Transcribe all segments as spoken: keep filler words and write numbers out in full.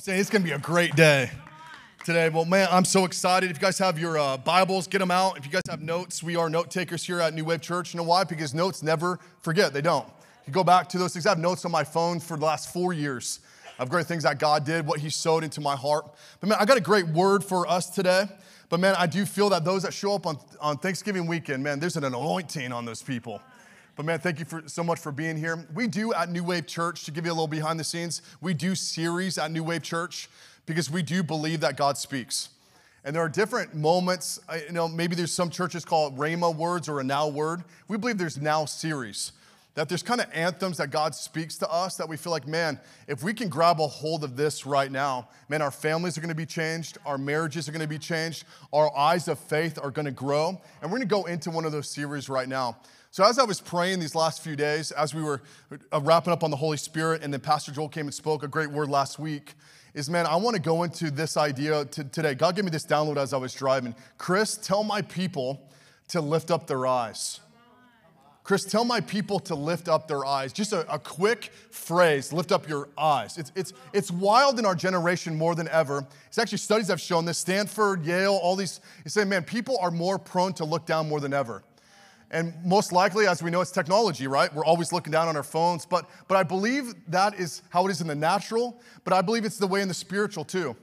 I'm saying it's going to be a great day today. Well, man, I'm so excited. If you guys have your uh, Bibles, get them out. If you guys have notes, we are note takers here at New Wave Church. You know why? Because notes never forget. They don't. You go back to those things. I have notes on my phone for the last four years of great things that God did, what He sowed into my heart. But man, I got a great word for us today. But man, I do feel that those that show up on, on Thanksgiving weekend, man, there's an anointing on those people. But man, thank you for, so much for being here. We do at New Wave Church, to give you a little behind the scenes, we do series at New Wave Church because we do believe that God speaks. And there are different moments. You know, maybe there's some churches call it Rhema words or a now word. We believe there's now series, that there's kind of anthems that God speaks to us that we feel like, man, if we can grab a hold of this right now, man, our families are going to be changed. Our marriages are going to be changed. Our eyes of faith are going to grow. And we're going to go into one of those series right now. So as I was praying these last few days, as we were wrapping up on the Holy Spirit, and then Pastor Joel came and spoke a great word last week, is, man, I want to go into this idea t- today. God gave me this download as I was driving. Chris, tell my people to lift up their eyes. Chris, tell my people to lift up their eyes. Just a, a quick phrase, lift up your eyes. It's, it's, it's wild in our generation more than ever. It's actually studies have shown this. Stanford, Yale, all these. It's saying, man, people are more prone to look down more than ever. And most likely, as we know, it's technology, right? We're always looking down on our phones. But but I believe that is how it is in the natural, but I believe it's the way in the spiritual too.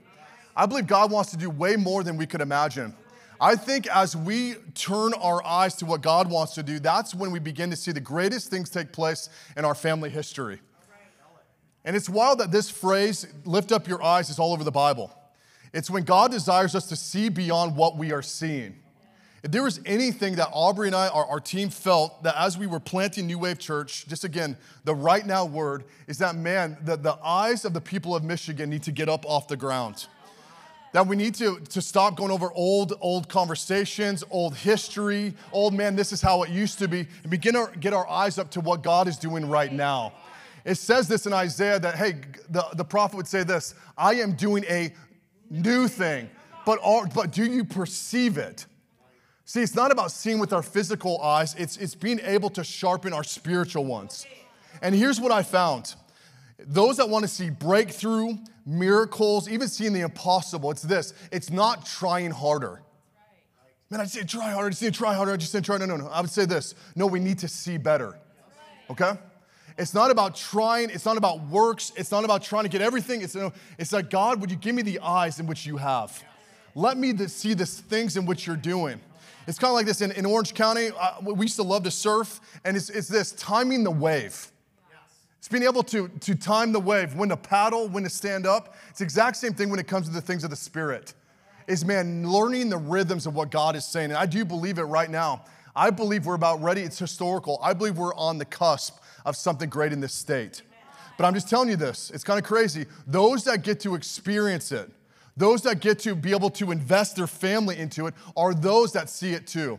I believe God wants to do way more than we could imagine. I think as we turn our eyes to what God wants to do, that's when we begin to see the greatest things take place in our family history. And it's wild that this phrase, lift up your eyes, is all over the Bible. It's when God desires us to see beyond what we are seeing. If there was anything that Aubrey and I, our, our team, felt that as we were planting New Wave Church, just again, the right now word is that, man, the, the eyes of the people of Michigan need to get up off the ground. That we need to, to stop going over old, old conversations, old history, old, man, this is how it used to be, and begin to get our eyes up to what God is doing right now. It says this in Isaiah that, hey, the, the prophet would say this, I am doing a new thing, but, are, but do you perceive it? See, it's not about seeing with our physical eyes. It's, it's being able to sharpen our spiritual ones. And here's what I found. Those that want to see breakthrough, miracles, even seeing the impossible, it's this. It's not trying harder. Man, I just need to try harder. I just need to try harder. I just need to try. No, no, no. I would say this. No, we need to see better. Okay? It's not about trying. It's not about works. It's not about trying to get everything. It's, it's like, God, would you give me the eyes in which you have? Let me see the things in which you're doing. It's kind of like this. In, in Orange County, uh, we used to love to surf, and it's, it's this, timing the wave. Yes. It's being able to, to time the wave, when to paddle, when to stand up. It's the exact same thing when it comes to the things of the Spirit, is, man, learning the rhythms of what God is saying. And I do believe it right now. I believe we're about ready. It's historical. I believe we're on the cusp of something great in this state. But I'm just telling you this. It's kind of crazy. Those that get to experience it, those that get to be able to invest their family into it are those that see it too.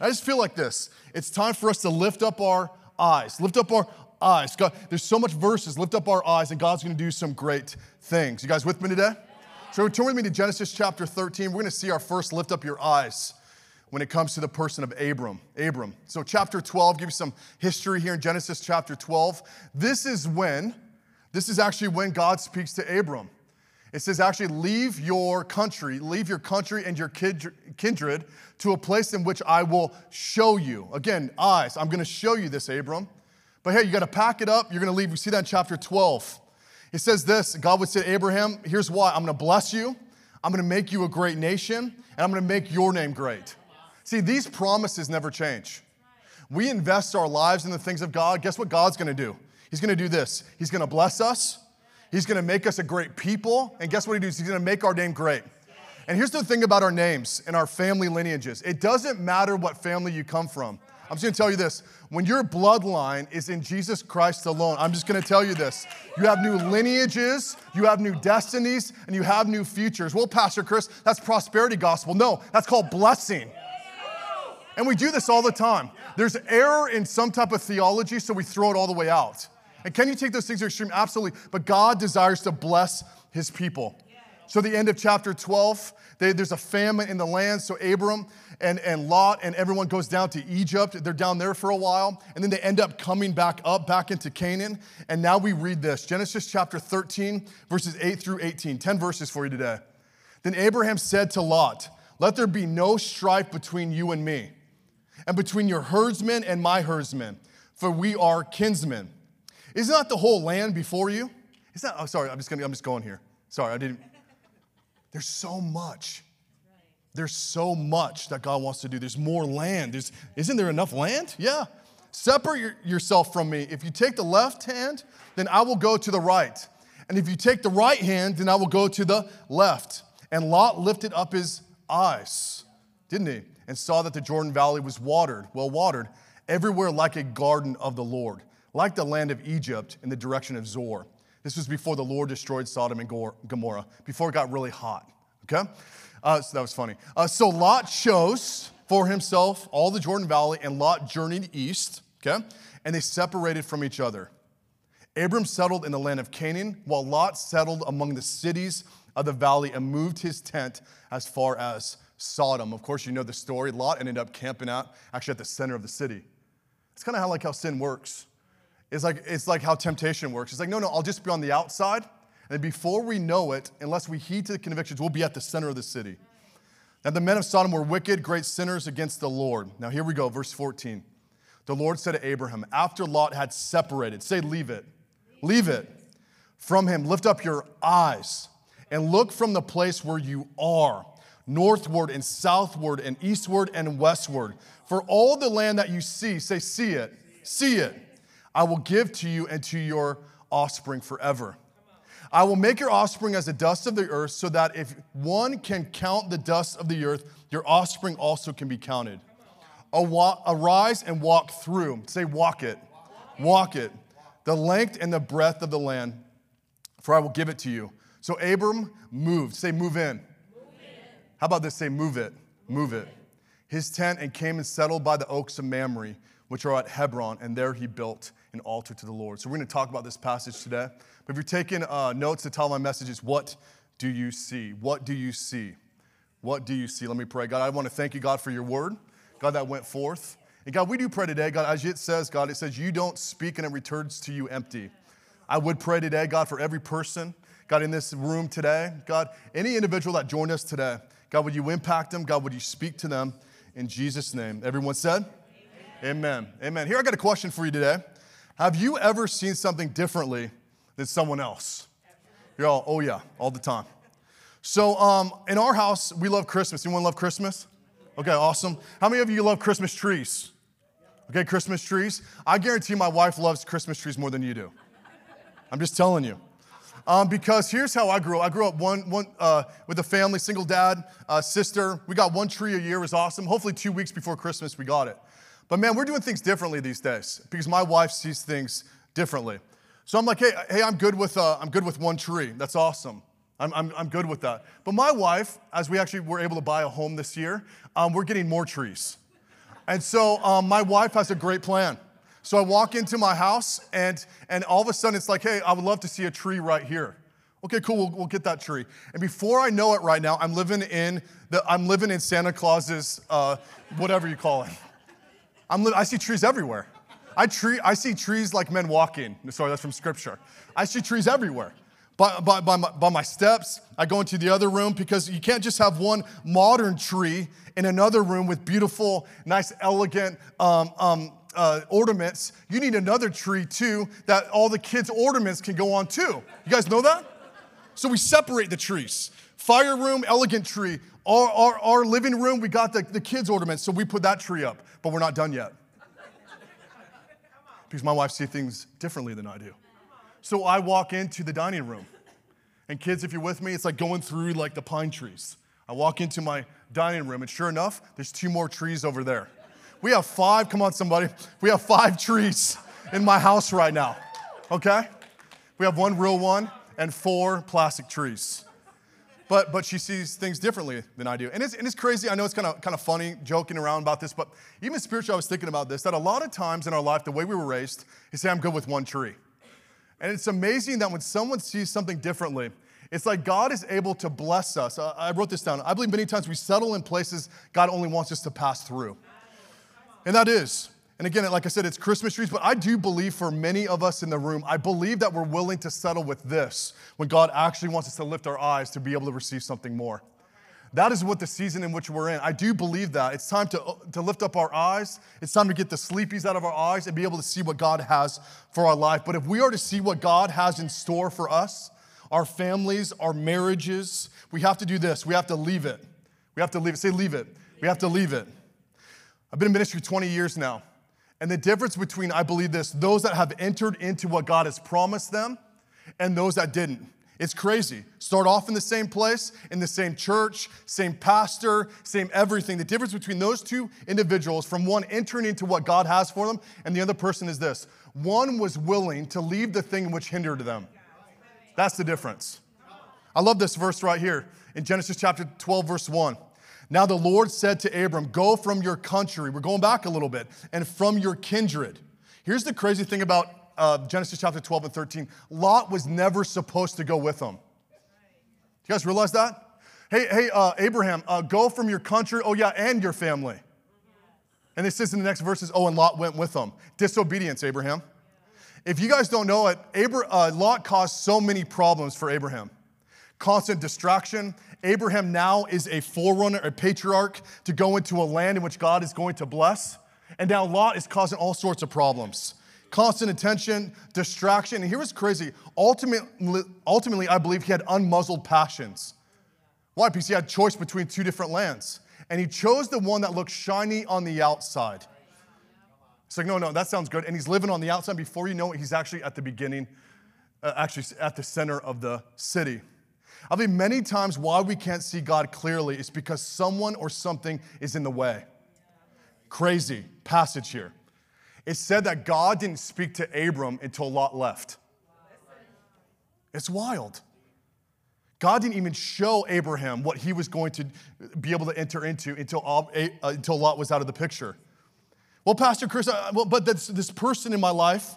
I just feel like this. It's time for us to lift up our eyes. Lift up our eyes. God, there's so much verses. Lift up our eyes, and God's going to do some great things. You guys with me today? So turn with me to Genesis chapter thirteen. We're going to see our first lift up your eyes when it comes to the person of Abram. Abram. So chapter twelve, give you some history here in Genesis chapter twelve. This is when, this is actually when God speaks to Abram. It says, actually, leave your country, leave your country and your kindred to a place in which I will show you. Again, eyes, I'm going to show you this, Abram. But hey, you got to pack it up. You're going to leave. We see that in chapter twelve. It says this, God would say to Abraham, here's why. I'm going to bless you. I'm going to make you a great nation, and I'm going to make your name great. See, these promises never change. We invest our lives in the things of God. Guess what God's going to do? He's going to do this. He's going to bless us. He's going to make us a great people. And guess what he does? He's going to make our name great. And here's the thing about our names and our family lineages. It doesn't matter what family you come from. I'm just going to tell you this. When your bloodline is in Jesus Christ alone, I'm just going to tell you this. You have new lineages, you have new destinies, and you have new futures. Well, Pastor Chris, that's prosperity gospel. No, that's called blessing. And we do this all the time. There's error in some type of theology, so we throw it all the way out. And can you take those things to extreme? Absolutely. But God desires to bless his people. So the end of chapter twelve, they, there's a famine in the land. So Abram and, and Lot and everyone goes down to Egypt. They're down there for a while. And then they end up coming back up, back into Canaan. And now we read this. Genesis chapter thirteen, verses eight through eighteen. ten verses for you today. Then Abraham said to Lot, "Let there be no strife between you and me, and between your herdsmen and my herdsmen, for we are kinsmen. Is not the whole land before you?" Is that, oh, sorry, I'm just, gonna, I'm just going here. Sorry, I didn't. There's so much. There's so much that God wants to do. There's more land. There's, isn't there enough land? Yeah. "Separate your, yourself from me. If you take the left hand, then I will go to the right. And if you take the right hand, then I will go to the left." And Lot lifted up his eyes, didn't he? And saw that the Jordan Valley was watered, well watered, everywhere like a garden of the Lord, like the land of Egypt in the direction of Zoar. This was before the Lord destroyed Sodom and Gomorrah, before it got really hot, okay? Uh, so that was funny. Uh, so Lot chose for himself all the Jordan Valley, and Lot journeyed east, okay? And they separated from each other. Abram settled in the land of Canaan, while Lot settled among the cities of the valley and moved his tent as far as Sodom. Of course, you know the story. Lot ended up camping out actually at the center of the city. It's kind of how like how sin works. It's like it's like how temptation works. It's like, no, no, I'll just be on the outside. And before we know it, unless we heed to the convictions, we'll be at the center of the city. Now the men of Sodom were wicked, great sinners against the Lord. Now here we go, verse fourteen. The Lord said to Abraham, after Lot had separated, say, leave it. Leave it from him. Lift up your eyes and look from the place where you are, northward and southward and eastward and westward. For all the land that you see, say, see it, see it, I will give to you and to your offspring forever. I will make your offspring as the dust of the earth, so that if one can count the dust of the earth, your offspring also can be counted. Arise and walk through. Say, walk it. Walk it. The length and the breadth of the land, for I will give it to you. So Abram moved. Say, move in. How about this? Say, move it, move it. His tent, and came and settled by the oaks of Mamre, which are at Hebron, and there he built an altar to the Lord. So we're going to talk about this passage today. But if you're taking uh, notes, the title of my message is, what do you see? What do you see? What do you see? Let me pray. God, I want to thank you, God, for your word, God, that went forth. And God, we do pray today, God, as it says, God, it says, you don't speak and it returns to you empty. I would pray today, God, for every person, God, in this room today, God, any individual that joined us today, God, would you impact them? God, would you speak to them in Jesus' name? Everyone said? Amen. Amen. Amen. Here, I got a question for you today. Have you ever seen something differently than someone else? You're all, oh yeah, all the time. So um, in our house, we love Christmas. Anyone love Christmas? Okay, awesome. How many of you love Christmas trees? Okay, Christmas trees. I guarantee my wife loves Christmas trees more than you do. I'm just telling you. Um, because here's how I grew up. I grew up one, one, uh, with a family, single dad, uh, sister. We got one tree a year. It was awesome. Hopefully two weeks before Christmas we got it. But, man, we're doing things differently these days because my wife sees things differently. So I'm like, hey, hey, I'm good with, uh, I'm good with one tree. That's awesome. I'm, I'm, I'm good with that. But my wife, as we actually were able to buy a home this year, um, we're getting more trees. And so um, my wife has a great plan. So I walk into my house, and, and all of a sudden it's like, hey, I would love to see a tree right here. Okay, cool, we'll, we'll get that tree. And before I know it right now, I'm living in, the, I'm living in Santa Claus's, uh, whatever you call it. I'm li- I see trees everywhere. I, tree, I see trees like men walking. Sorry, that's from Scripture. I see trees everywhere. By, by, by, my, by my steps, I go into the other room because you can't just have one modern tree in another room with beautiful, nice, elegant, um, um, Uh, ornaments. You need another tree too that all the kids' ornaments can go on too. You guys know that? So we separate the trees. Fire room, elegant tree. Our, our, our living room, we got the, the kids' ornaments, so we put that tree up, but we're not done yet. Because my wife sees things differently than I do. So I walk into the dining room. And kids, if you're with me, it's like going through like the pine trees. I walk into my dining room, and sure enough, there's two more trees over there. We have five, come on somebody, we have five trees in my house right now, okay? We have one real one and four plastic trees. But but she sees things differently than I do. And it's, and it's crazy, I know it's kind of kind of funny joking around about this, but even spiritually I was thinking about this, that a lot of times in our life, the way we were raised, you say, I'm good with one tree. And it's amazing that when someone sees something differently, It's like God is able to bless us. I wrote this down. I believe many times we settle in places God only wants us to pass through. And that is, and again, like I said, it's Christmas trees, but I do believe for many of us in the room, I believe that we're willing to settle with this when God actually wants us to lift our eyes to be able to receive something more. That is what the season in which we're in. I do believe that. It's time to, to lift up our eyes. It's time to get the sleepies out of our eyes and be able to see what God has for our life. But if we are to see what God has in store for us, our families, our marriages, we have to do this. We have to leave it. We have to leave it. Say leave it. We have to leave it. I've been in ministry twenty years now. And the difference between, I believe this, those that have entered into what God has promised them and those that didn't. It's crazy. Start off in the same place, in the same church, same pastor, same everything. The difference between those two individuals from one entering into what God has for them and the other person is this. One was willing to leave the thing which hindered them. That's the difference. I love this verse right here in Genesis chapter twelve, verse one. Now the Lord said to Abram, go from your country. We're going back a little bit. And from your kindred. Here's the crazy thing about Uh, Genesis chapter twelve and thirteen, Lot was never supposed to go with them. Do you guys realize that? Hey, hey, uh, Abraham, uh, go from your country, oh yeah, and your family. And it says in the next verses, oh, and Lot went with them. Disobedience, Abraham. If you guys don't know it, Abra- uh, Lot caused so many problems for Abraham. Constant distraction. Abraham now is a forerunner, a patriarch to go into a land in which God is going to bless. And now Lot is causing all sorts of problems. Constant attention, distraction. And here was crazy. Ultimately, ultimately, I believe he had unmuzzled passions. Why? Because he had choice between two different lands. And he chose the one that looked shiny on the outside. It's like, no, no, that sounds good. And he's living on the outside. Before you know it, he's actually at the beginning, uh, actually at the center of the city. I believe many times why we can't see God clearly is because someone or something is in the way. Crazy passage here. It said that God didn't speak to Abram until Lot left. It's wild. God didn't even show Abraham what he was going to be able to enter into until, uh, until Lot was out of the picture. Well, Pastor Chris, I, well, but this, this person in my life,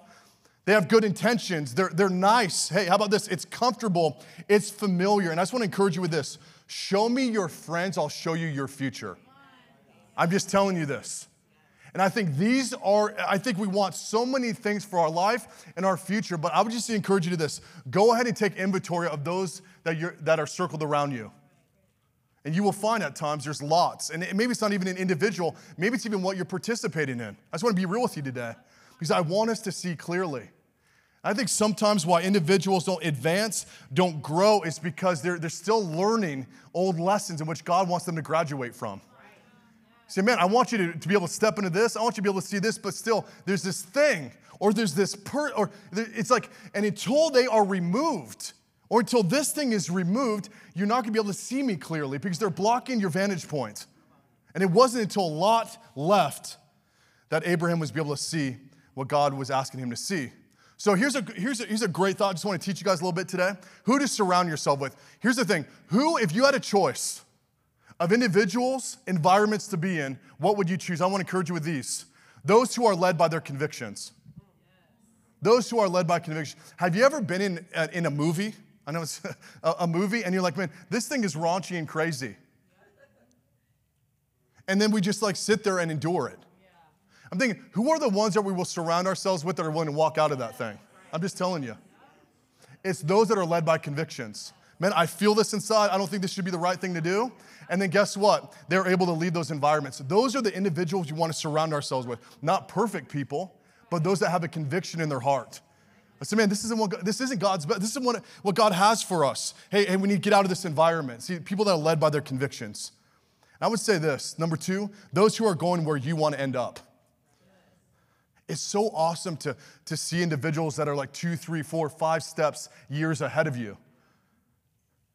they have good intentions. They're, they're nice. Hey, how about this? It's comfortable. It's familiar. And I just want to encourage you with this. Show me your friends. I'll show you your future. I'm just telling you this. And I think these are, I think we want so many things for our life and our future, but I would just encourage you to this. Go ahead and take inventory of those that, you're, that are circled around you. And you will find at times there's lots. And it, maybe it's not even an individual. Maybe it's even what you're participating in. I just want to be real with you today because I want us to see clearly. I think sometimes why individuals don't advance, don't grow, is because they're, they're still learning old lessons in which God wants them to graduate from. Say, man, I want you to, to be able to step into this. I want you to be able to see this, but still, there's this thing, or there's this, per, or there, it's like, and until they are removed, or until this thing is removed, you're not going to be able to see me clearly because they're blocking your vantage point. And it wasn't until Lot left that Abraham was able to see what God was asking him to see. So here's a, here's a, here's a great thought. I just want to teach you guys a little bit today. Who to surround yourself with. Here's the thing. Who, if you had a choice of individuals, environments to be in, what would you choose? I want to encourage you with these. Those who are led by their convictions. Those who are led by convictions. Have you ever been in, in a movie? I know it's a movie, and you're like, man, this thing is raunchy and crazy. And then we just like sit there and endure it. I'm thinking, who are the ones that we will surround ourselves with that are willing to walk out of that thing? I'm just telling you. It's those that are led by convictions. Man, I feel this inside. I don't think this should be the right thing to do. And then guess what? They're able to leave those environments. Those are the individuals you want to surround ourselves with. Not perfect people, but those that have a conviction in their heart. I said, man, this isn't what, this isn't God's best. This isn't what, what God has for us. Hey, hey, we need to get out of this environment. See, people that are led by their convictions. And I would say this. Number two, those who are going where you want to end up. It's so awesome to, to see individuals that are like two, three, four, five steps, years ahead of you.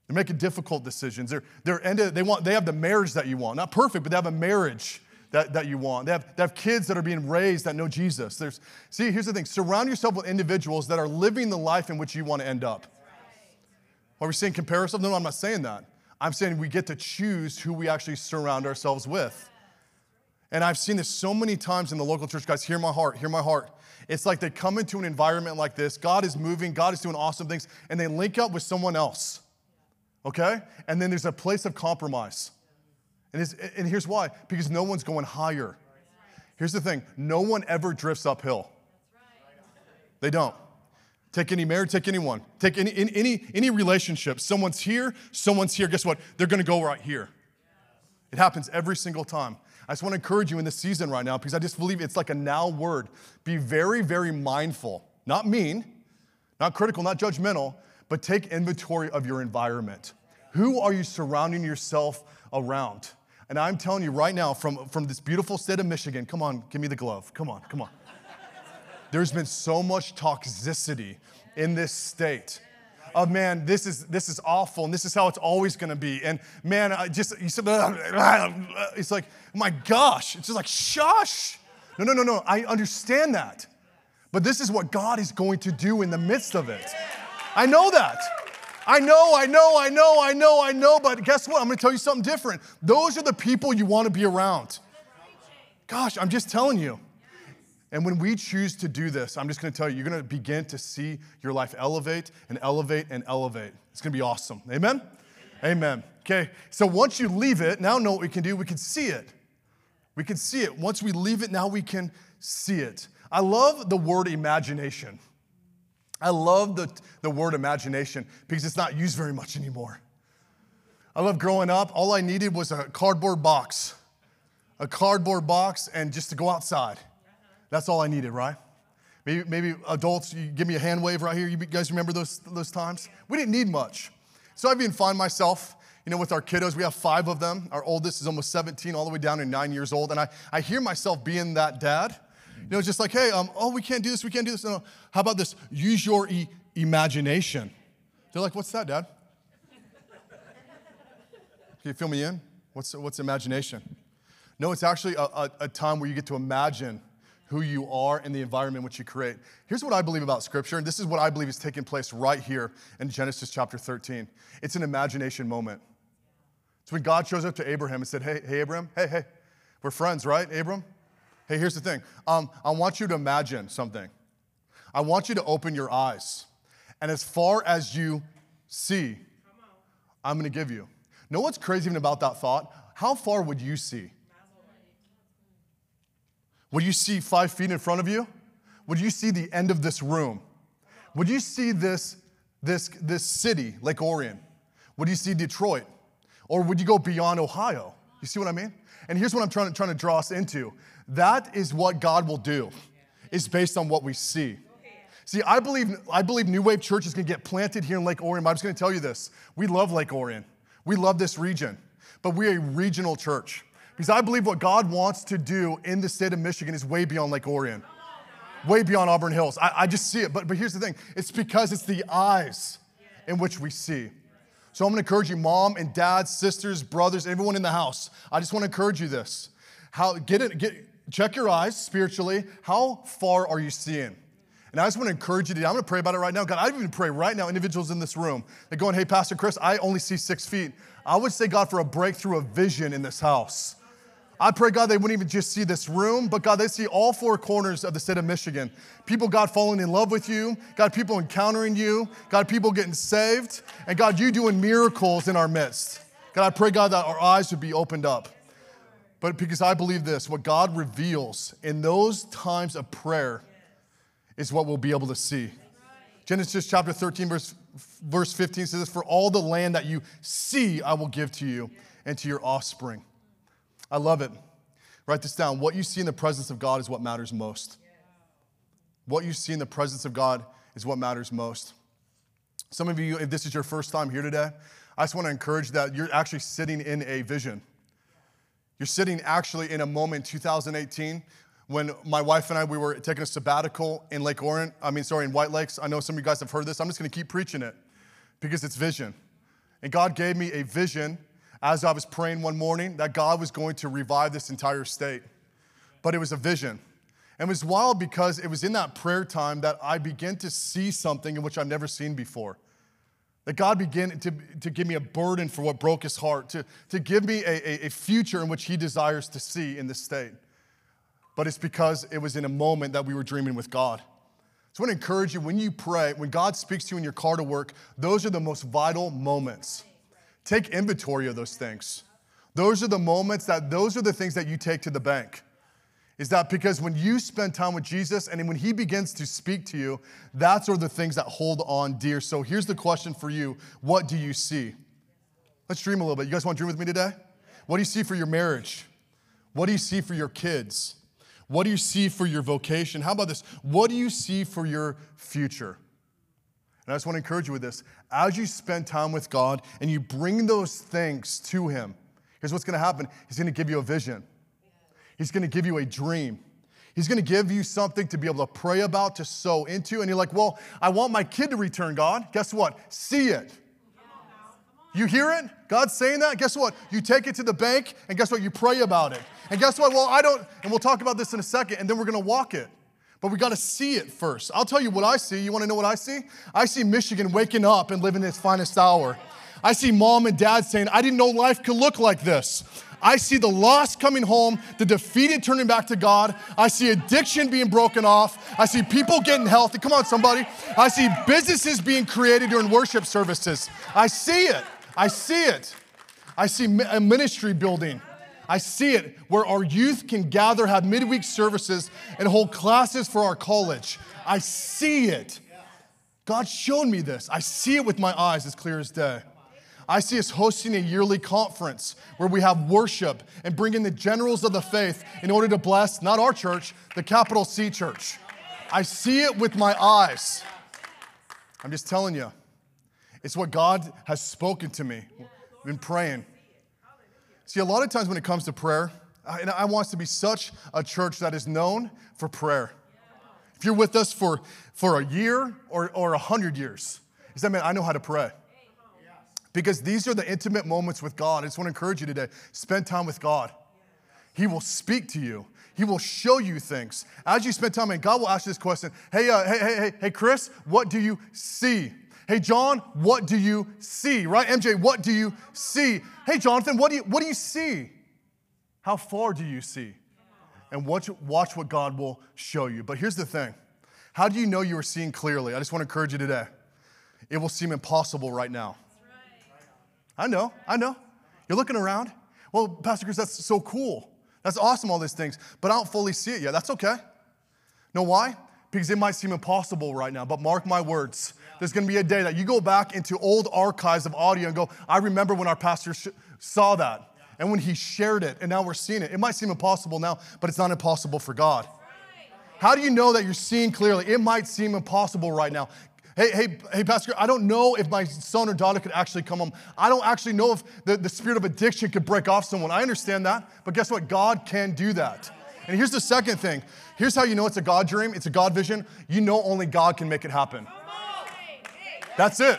They're making difficult decisions. They're, they're into, they want, they have the marriage that you want. Not perfect, but they have a marriage that, that you want. They have, they have kids that are being raised that know Jesus. There's, see, here's the thing. Surround yourself with individuals that are living the life in which you want to end up. Are we saying comparison? No, I'm not saying that. I'm saying we get to choose who we actually surround ourselves with. And I've seen this so many times in the local church. Guys, hear my heart, hear my heart. It's like they come into an environment like this. God is moving. God is doing awesome things. And they link up with someone else. okay? And then there's a place of compromise. And, it's, and here's why. Because no one's going higher. Here's the thing. No one ever drifts uphill. They don't. Take any marriage, take anyone. Take any in, any any relationship. Someone's here, someone's here. Guess what? They're going to go right here. It happens every single time. I just want to encourage you in this season right now because I just believe it's like a now word. Be very, very mindful. Not mean, not critical, not judgmental, but take inventory of your environment. Who are you surrounding yourself around? And I'm telling you right now from, from this beautiful state of Michigan, come on, give me the glove. Come on, come on. There's been so much toxicity in this state. Of man, this is this is awful, and this is how it's always going to be. And man, I just you said it's like my gosh, it's just like shush. No, no, no, no. I understand that, but this is what God is going to do in the midst of it. I know that. I know, I know, I know, I know, I know. But guess what? I'm going to tell you something different. Those are the people you want to be around. Gosh, I'm just telling you. And when we choose to do this, I'm just going to tell you, you're going to begin to see your life elevate and elevate and elevate. It's going to be awesome. Amen? Amen? Amen. Okay, so once you leave it, now know what we can do. We can see it. We can see it. Once we leave it, now we can see it. I love the word imagination. I love the, the word imagination because it's not used very much anymore. I love growing up. All I needed was a cardboard box, a cardboard box, and just to go outside. That's all I needed, right? Maybe, maybe adults, you give me a hand wave right here. You guys remember those, those times? We didn't need much. So I even find myself, you know, with our kiddos, we have five of them. Our oldest is almost seventeen, all the way down to nine years old. And I, I hear myself being that dad. You know, just like, hey, um, oh, we can't do this, we can't do this. No, no. How about this? Use your e- imagination. They're like, what's that, Dad? Can you fill me in? What's, what's imagination? No, it's actually a, a, a time where you get to imagine who you are and the environment which you create. Here's what I believe about Scripture, and this is what I believe is taking place right here in Genesis chapter thirteen. It's an imagination moment. It's when God shows up to Abraham and said, hey, hey, Abraham, hey, hey, we're friends, right, Abram? Hey, here's the thing. Um, I want you to imagine something. I want you to open your eyes, and as far as you see, I'm going to give you. Know what's crazy even about that thought? How far would you see? Would you see five feet in front of you? Would you see the end of this room? Would you see this, this, this city, Lake Orion? Would you see Detroit? Or would you go beyond Ohio? You see what I mean? And here's what I'm trying to, trying to draw us into. That is what God will do, is based on what we see. See, I believe, I believe New Wave Church is going to get planted here in Lake Orion, but I'm just going to tell you this. We love Lake Orion. We love this region, but we're a regional church. Because I believe what God wants to do in the state of Michigan is way beyond Lake Orion, way beyond Auburn Hills. I, I just see it. But, but here's the thing. It's because it's the eyes in which we see. So I'm going to encourage you, mom and dad, sisters, brothers, everyone in the house. I just want to encourage you this. How, get it, get, check your eyes spiritually. How far are you seeing? And I just want to encourage you today. I'm going to pray about it right now. God, I even pray right now, individuals in this room, they're going, hey, Pastor Chris, I only see six feet. I would say, God, for a breakthrough of vision in this house. I pray, God, they wouldn't even just see this room, but God, they see all four corners of the state of Michigan. People, God, falling in love with you. God, people encountering you. God, people getting saved. And God, you doing miracles in our midst. God, I pray, God, that our eyes would be opened up. But because I believe this, what God reveals in those times of prayer is what we'll be able to see. Genesis chapter thirteen, verse, verse fifteen says this, for all the land that you see, I will give to you and to your offspring. I love it. Write this down. What you see in the presence of God is what matters most. What you see in the presence of God is what matters most. Some of you, if this is your first time here today, I just want to encourage that you're actually sitting in a vision. You're sitting actually in a moment in two thousand eighteen when my wife and I, we were taking a sabbatical in Lake Orion. I mean, sorry, in White Lakes. I know some of you guys have heard this. I'm just going to keep preaching it because it's vision. And God gave me a vision as I was praying one morning, that God was going to revive this entire state. But it was a vision. And it was wild because it was in that prayer time that I began to see something in which I've never seen before. That God began to, to give me a burden for what broke his heart, to, to give me a, a, a future in which he desires to see in this state. But it's because it was in a moment that we were dreaming with God. So I want to encourage you, when you pray, when God speaks to you in your car to work, those are the most vital moments. Take inventory of those things. Those are the moments that, those are the things that you take to the bank. Is that because when you spend time with Jesus and when he begins to speak to you, that's are the things that hold on dear. So here's the question for you. What do you see? Let's dream a little bit. You guys want to dream with me today? What do you see for your marriage? What do you see for your kids? What do you see for your vocation? How about this? What do you see for your future? And I just want to encourage you with this. As you spend time with God and you bring those things to him, here's what's going to happen. He's going to give you a vision. He's going to give you a dream. He's going to give you something to be able to pray about, to sow into. And you're like, well, I want my kid to return, God. Guess what? See it. You hear it? God's saying that? Guess what? You take it to the bank, and guess what? You pray about it. And guess what? Well, I don't, and we'll talk about this in a second, and then we're going to walk it. But we got to see it first. I'll tell you what I see. You want to know what I see? I see Michigan waking up and living its finest hour. I see mom and dad saying, I didn't know life could look like this. I see the lost coming home, the defeated turning back to God. I see addiction being broken off. I see people getting healthy. Come on, somebody. I see businesses being created during worship services. I see it. I see it. I see a ministry building. I see it where our youth can gather, have midweek services, and hold classes for our college. I see it. God showed me this. I see it with my eyes as clear as day. I see us hosting a yearly conference where we have worship and bring in the generals of the faith in order to bless, not our church, the capital C church. I see it with my eyes. I'm just telling you. It's what God has spoken to me. I've been praying. See, a lot of times when it comes to prayer, and I want us to be such a church that is known for prayer. If you're with us for, for a year or or a hundred years, is that, man, I know how to pray. Because these are the intimate moments with God. I just want to encourage you today. Spend time with God. He will speak to you. He will show you things. As you spend time, and God will ask you this question. Hey, uh, hey, hey, hey, hey, Chris, what do you see? Hey, John, what do you see? Right, M J, what do you see? Hey, Jonathan, what do you, what do you see? How far do you see? And watch, watch what God will show you. But here's the thing. How do you know you are seeing clearly? I just want to encourage you today. It will seem impossible right now. I know, I know. You're looking around. Well, Pastor Chris, that's so cool. That's awesome, all these things. But I don't fully see it yet. That's okay. Know why? Because it might seem impossible right now. But mark my words. There's going to be a day that you go back into old archives of audio and go, I remember when our pastor sh- saw that. And when he shared it. And now we're seeing it. It might seem impossible now, but it's not impossible for God. How do you know that you're seeing clearly? It might seem impossible right now. Hey, hey, hey, Pastor, I don't know if my son or daughter could actually come home. I don't actually know if the, the spirit of addiction could break off someone. I understand that, but guess what? God can do that. And here's the second thing. Here's how you know it's a God dream, it's a God vision. You know only God can make it happen. That's it.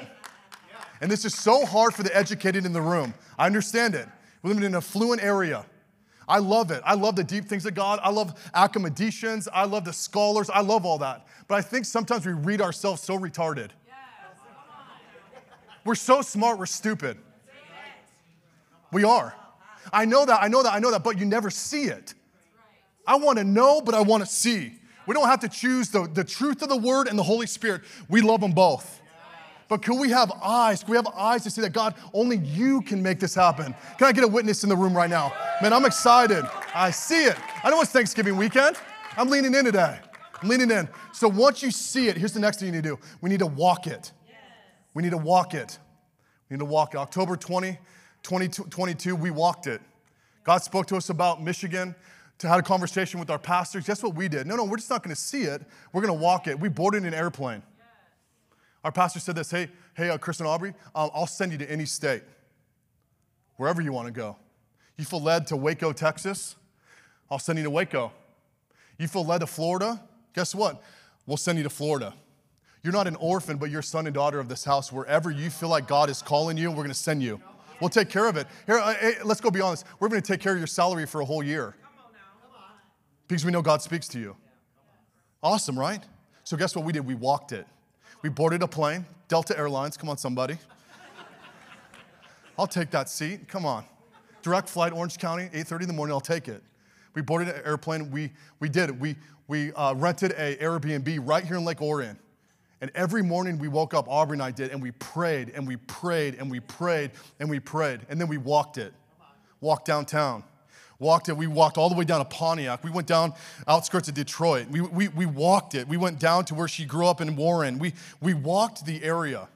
And this is so hard for the educated in the room. I understand it. We live in an affluent area. I love it. I love the deep things of God. I love academicians. I love the scholars. I love all that. But I think sometimes we read ourselves so retarded. Yes. We're so smart, we're stupid. We are. I know that, I know that, I know that, but you never see it. I want to know, but I want to see. We don't have to choose the, the truth of the Word and the Holy Spirit. We love them both. But can we have eyes? Can we have eyes to see that, God, only you can make this happen? Can I get a witness in the room right now? Man, I'm excited. I see it. I know it's Thanksgiving weekend. I'm leaning in today. I'm leaning in. So once you see it, here's the next thing you need to do. We need to walk it. We need to walk it. We need to walk it. October twentieth, twenty twenty-two, we walked it. God spoke to us about Michigan. To had a conversation with our pastors. Guess what we did? No, no, we're just not going to see it. We're going to walk it. We boarded an airplane. Our pastor said this, hey, hey, uh, Chris and Aubrey, um, I'll send you to any state, wherever you want to go. You feel led to Waco, Texas? I'll send you to Waco. You feel led to Florida? Guess what? We'll send you to Florida. You're not an orphan, but you're son and daughter of this house. Wherever you feel like God is calling you, we're going to send you. We'll take care of it. Here, uh, hey, let's go beyond this. We're going to take care of your salary for a whole year. Come on now. Come on. Because we know God speaks to you. Awesome, right? So guess what we did? We walked it. We boarded a plane, Delta Airlines. Come on, somebody. I'll take that seat. Come on. Direct flight, Orange County, eight thirty in the morning. I'll take it. We boarded an airplane. We, we did it. We, we uh, rented an Airbnb right here in Lake Orion. And every morning we woke up, Aubrey and I did, and we prayed, and we prayed, and we prayed, and we prayed. And then we walked it. Walked downtown. Walked it. We walked all the way down to Pontiac. We went down outskirts of Detroit. We, we, we walked it. We went down to where she grew up in Warren. We, we walked the area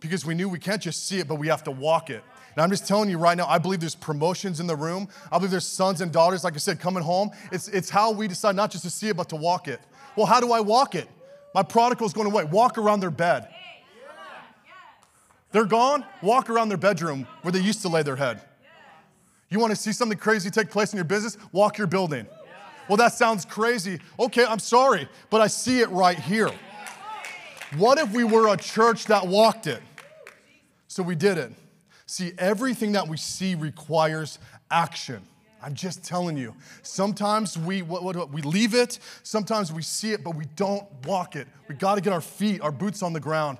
because we knew we can't just see it, but we have to walk it. And I'm just telling you right now, I believe there's promotions in the room. I believe there's sons and daughters, like I said, coming home. It's, it's how we decide not just to see it, but to walk it. Well, how do I walk it? My prodigal's going away. Walk around their bed. They're gone. Walk around their bedroom where they used to lay their head. You want to see something crazy take place in your business? Walk your building. Well, that sounds crazy. Okay, I'm sorry, but I see it right here. What if we were a church that walked it? So we did it. See, everything that we see requires action. I'm just telling you. Sometimes we what, what, we leave it. Sometimes we see it, but we don't walk it. We got to get our feet, our boots on the ground.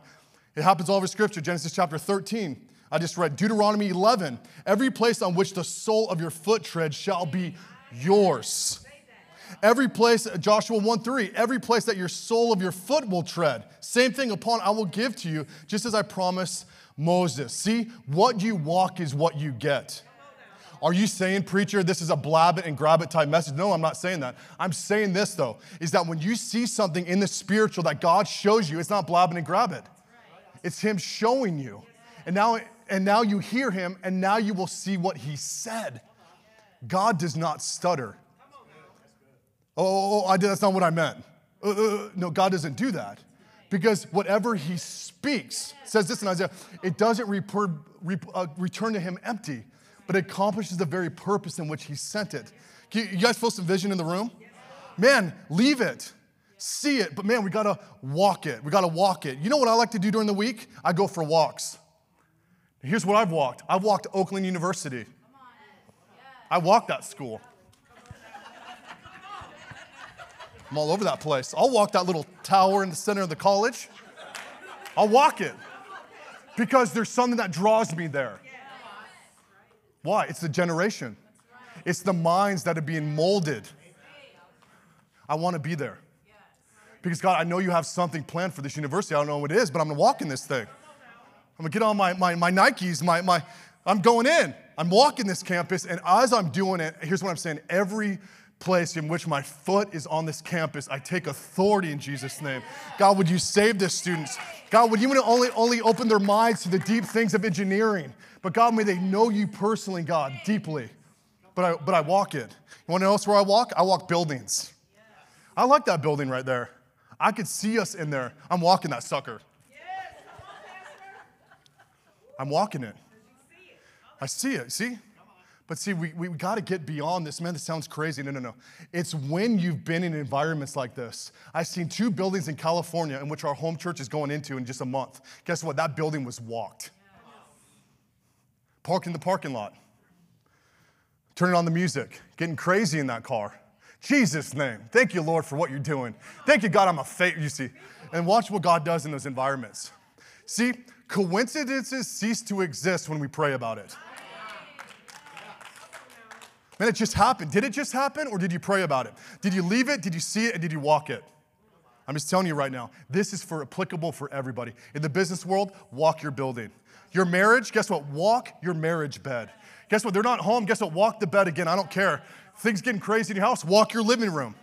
It happens all over Scripture. Genesis chapter thirteen. I just read Deuteronomy eleven. Every place on which the sole of your foot tread shall be yours. Every place, Joshua one three, every place that your sole of your foot will tread. Same thing upon I will give to you, just as I promised Moses. See, what you walk is what you get. Are you saying, preacher, this is a blab it and grab it type message? No, I'm not saying that. I'm saying this, though, is that when you see something in the spiritual that God shows you, it's not blab it and grab it. It's Him showing you. And now, and now you hear Him, and now you will see what He said. God does not stutter. Oh, I did, that's not what I meant. Uh, uh, no, God doesn't do that. Because whatever He speaks, says this in Isaiah, it doesn't repur, rep, uh, return to Him empty, but it accomplishes the very purpose in which He sent it. Can you, you guys feel some vision in the room? Man, leave it. See it. But man, we got to walk it. We got to walk it. You know what I like to do during the week? I go for walks. Here's what I've walked. I've walked Oakland University. I walked that school. I'm all over that place. I'll walk that little tower in the center of the college. I'll walk it because there's something that draws me there. Why? It's the generation. It's the minds that are being molded. I want to be there because, God, I know you have something planned for this university. I don't know what it is, but I'm going to walk in this thing. I'm going to get on my, my, my Nikes. My, my, I'm going in. I'm walking this campus, and as I'm doing it, here's what I'm saying. Every place in which my foot is on this campus, I take authority in Jesus' name. God, would you save this students? God, would you only, only open their minds to the deep things of engineering? But God, may they know you personally, God, deeply. But I, but I walk it. You want to know else where I walk? I walk buildings. I like that building right there. I could see us in there. I'm walking that sucker. I'm walking it. I see it. See? But see, we, we got to get beyond this. Man, this sounds crazy. No, no, no. It's when you've been in environments like this. I've seen two buildings in California in which our home church is going into in just a month. Guess what? That building was walked. Parked in the parking lot. Turning on the music. Getting crazy in that car. Jesus' name. Thank you, Lord, for what you're doing. Thank you, God, I'm a faith, you see. And watch what God does in those environments. See, coincidences cease to exist when we pray about it. Man, it just happened. Did it just happen, or did you pray about it? Did you leave it? Did you see it? And did you walk it? I'm just telling you right now, this is for applicable for everybody. In the business world, walk your building. Your marriage, guess what? Walk your marriage bed. Guess what? They're not home. Guess what? Walk the bed again. I don't care. Things getting crazy in your house, walk your living room.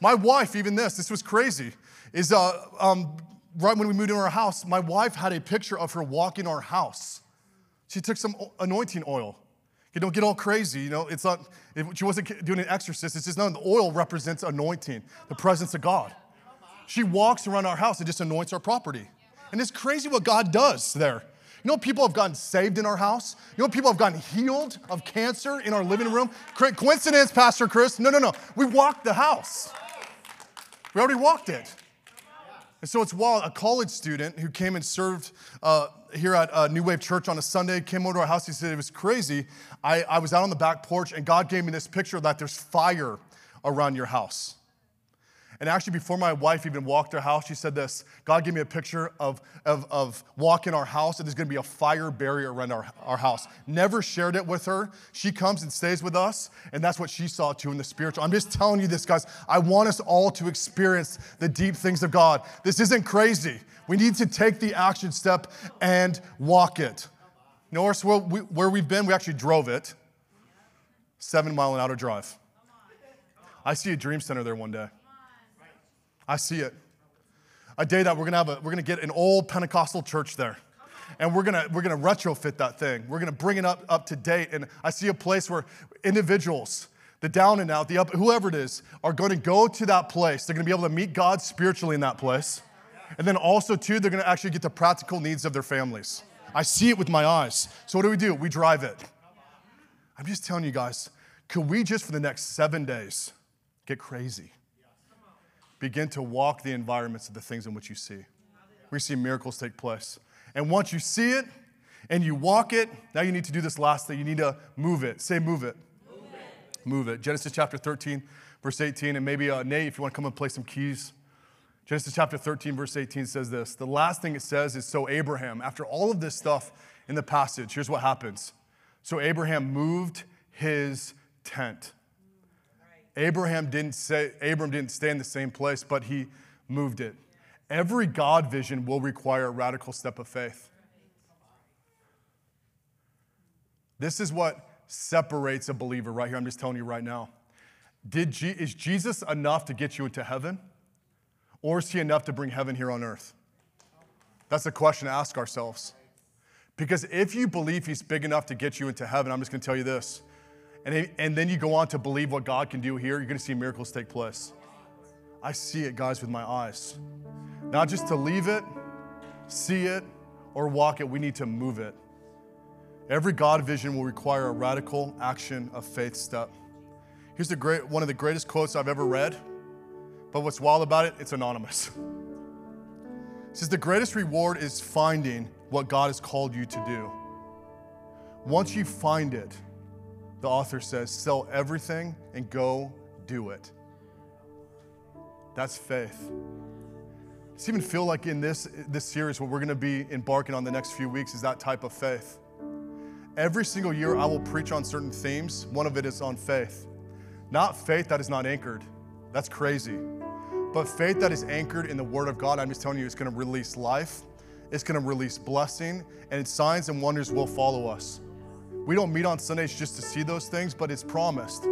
My wife, even this, this was crazy, is uh, um, right when we moved into our house, my wife had a picture of her walking our house. She took some anointing oil. You don't get all crazy, you know, it's not, it, she wasn't doing an exorcist, it's just no, the oil represents anointing, the presence of God. She walks around our house and just anoints our property. And it's crazy what God does there. You know people have gotten saved in our house? You know people have gotten healed of cancer in our living room? Co- coincidence, Pastor Chris? No, no, no, we walked the house. We already walked it. And so it's while a college student who came and served uh, here at uh, New Wave Church on a Sunday, came over to our house, he said it was crazy. I, I was out on the back porch, and God gave me this picture that there's fire around your house. And actually, before my wife even walked our house, she said this: God gave me a picture of, of, of walking our house, and there's going to be a fire barrier around our, our house. Never shared it with her. She comes and stays with us, and that's what she saw too in the spiritual. I'm just telling you this, guys. I want us all to experience the deep things of God. This isn't crazy. We need to take the action step and walk it. You know, where, we, where we've been, we actually drove it. Seven Mile and Outer Drive. I see a dream center there one day. I see it. A day that we're gonna have a, we're gonna get an old Pentecostal church there, and we're gonna we're gonna retrofit that thing. We're gonna bring it up up to date. And I see a place where individuals, the down and out, the up, whoever it is, are going to go to that place. They're gonna be able to meet God spiritually in that place, and then also too, they're gonna actually get the practical needs of their families. I see it with my eyes. So what do we do? We drive it. I'm just telling you guys, could we just for the next seven days get crazy? Begin to walk the environments of the things in which you see. We see miracles take place. And once you see it and you walk it, now you need to do this last thing. You need to move it. Say move it. Move it. Move it. Genesis chapter thirteen, verse eighteen. And maybe, uh, Nate, if you want to come and play some keys. Genesis chapter thirteen, verse eighteen says this. The last thing it says is, so Abraham, after all of this stuff in the passage, here's what happens. So Abraham moved his tent. Abraham didn't say, Abram didn't stay in the same place, but he moved it. Every God vision will require a radical step of faith. This is what separates a believer right here. I'm just telling you right now. Did G- is Jesus enough to get you into heaven? Or is he enough to bring heaven here on earth? That's a question to ask ourselves. Because if you believe he's big enough to get you into heaven, I'm just going to tell you this. And, and then you go on to believe what God can do here, you're going to see miracles take place. I see it, guys, with my eyes. Not just to leave it, see it, or walk it. We need to move it. Every God vision will require a radical action of faith step. Here's the great, one of the greatest quotes I've ever read, but what's wild about it, it's anonymous. It says, the greatest reward is finding what God has called you to do. Once you find it, the author says, sell everything and go do it. That's faith. Does it even feel like in this, this series what we're going to be embarking on the next few weeks is that type of faith? Every single year I will preach on certain themes. One of it is on faith. Not faith that is not anchored. That's crazy. But faith that is anchored in the Word of God, I'm just telling you, it's going to release life. It's going to release blessing. And signs and wonders will follow us. We don't meet on Sundays just to see those things, but it's promised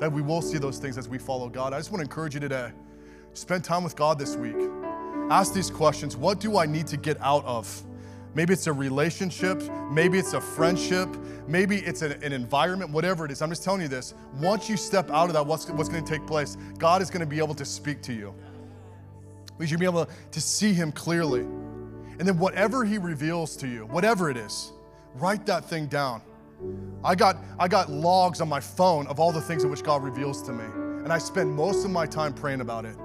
that we will see those things as we follow God. I just want to encourage you today, spend time with God this week. Ask these questions. What do I need to get out of? Maybe it's a relationship. Maybe it's a friendship. Maybe it's an, an environment, whatever it is. I'm just telling you this. Once you step out of that, what's, what's going to take place? God is going to be able to speak to you. We should be able to see him clearly. And then whatever he reveals to you, whatever it is, write that thing down. I got, I got logs on my phone of all the things in which God reveals to me. And I spend most of my time praying about it.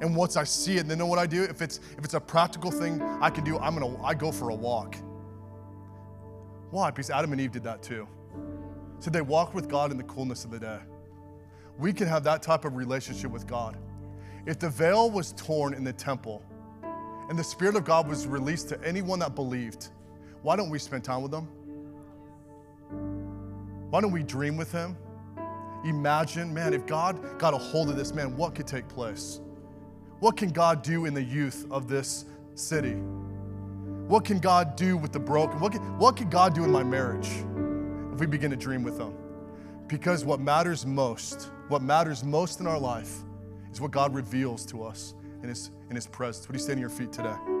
And once I see it, then know what I do? If it's, if it's a practical thing I can do, I'm gonna, I go for a walk. Why? Because Adam and Eve did that too. So they walked with God in the coolness of the day. We can have that type of relationship with God. If the veil was torn in the temple and the Spirit of God was released to anyone that believed, why don't we spend time with them? Why don't we dream with him? Imagine, man, if God got a hold of this, man, what could take place? What can God do in the youth of this city? What can God do with the broken? What can, what can God do in my marriage if we begin to dream with him? Because what matters most, what matters most in our life is what God reveals to us in his, in his presence. Would you stand to your feet today?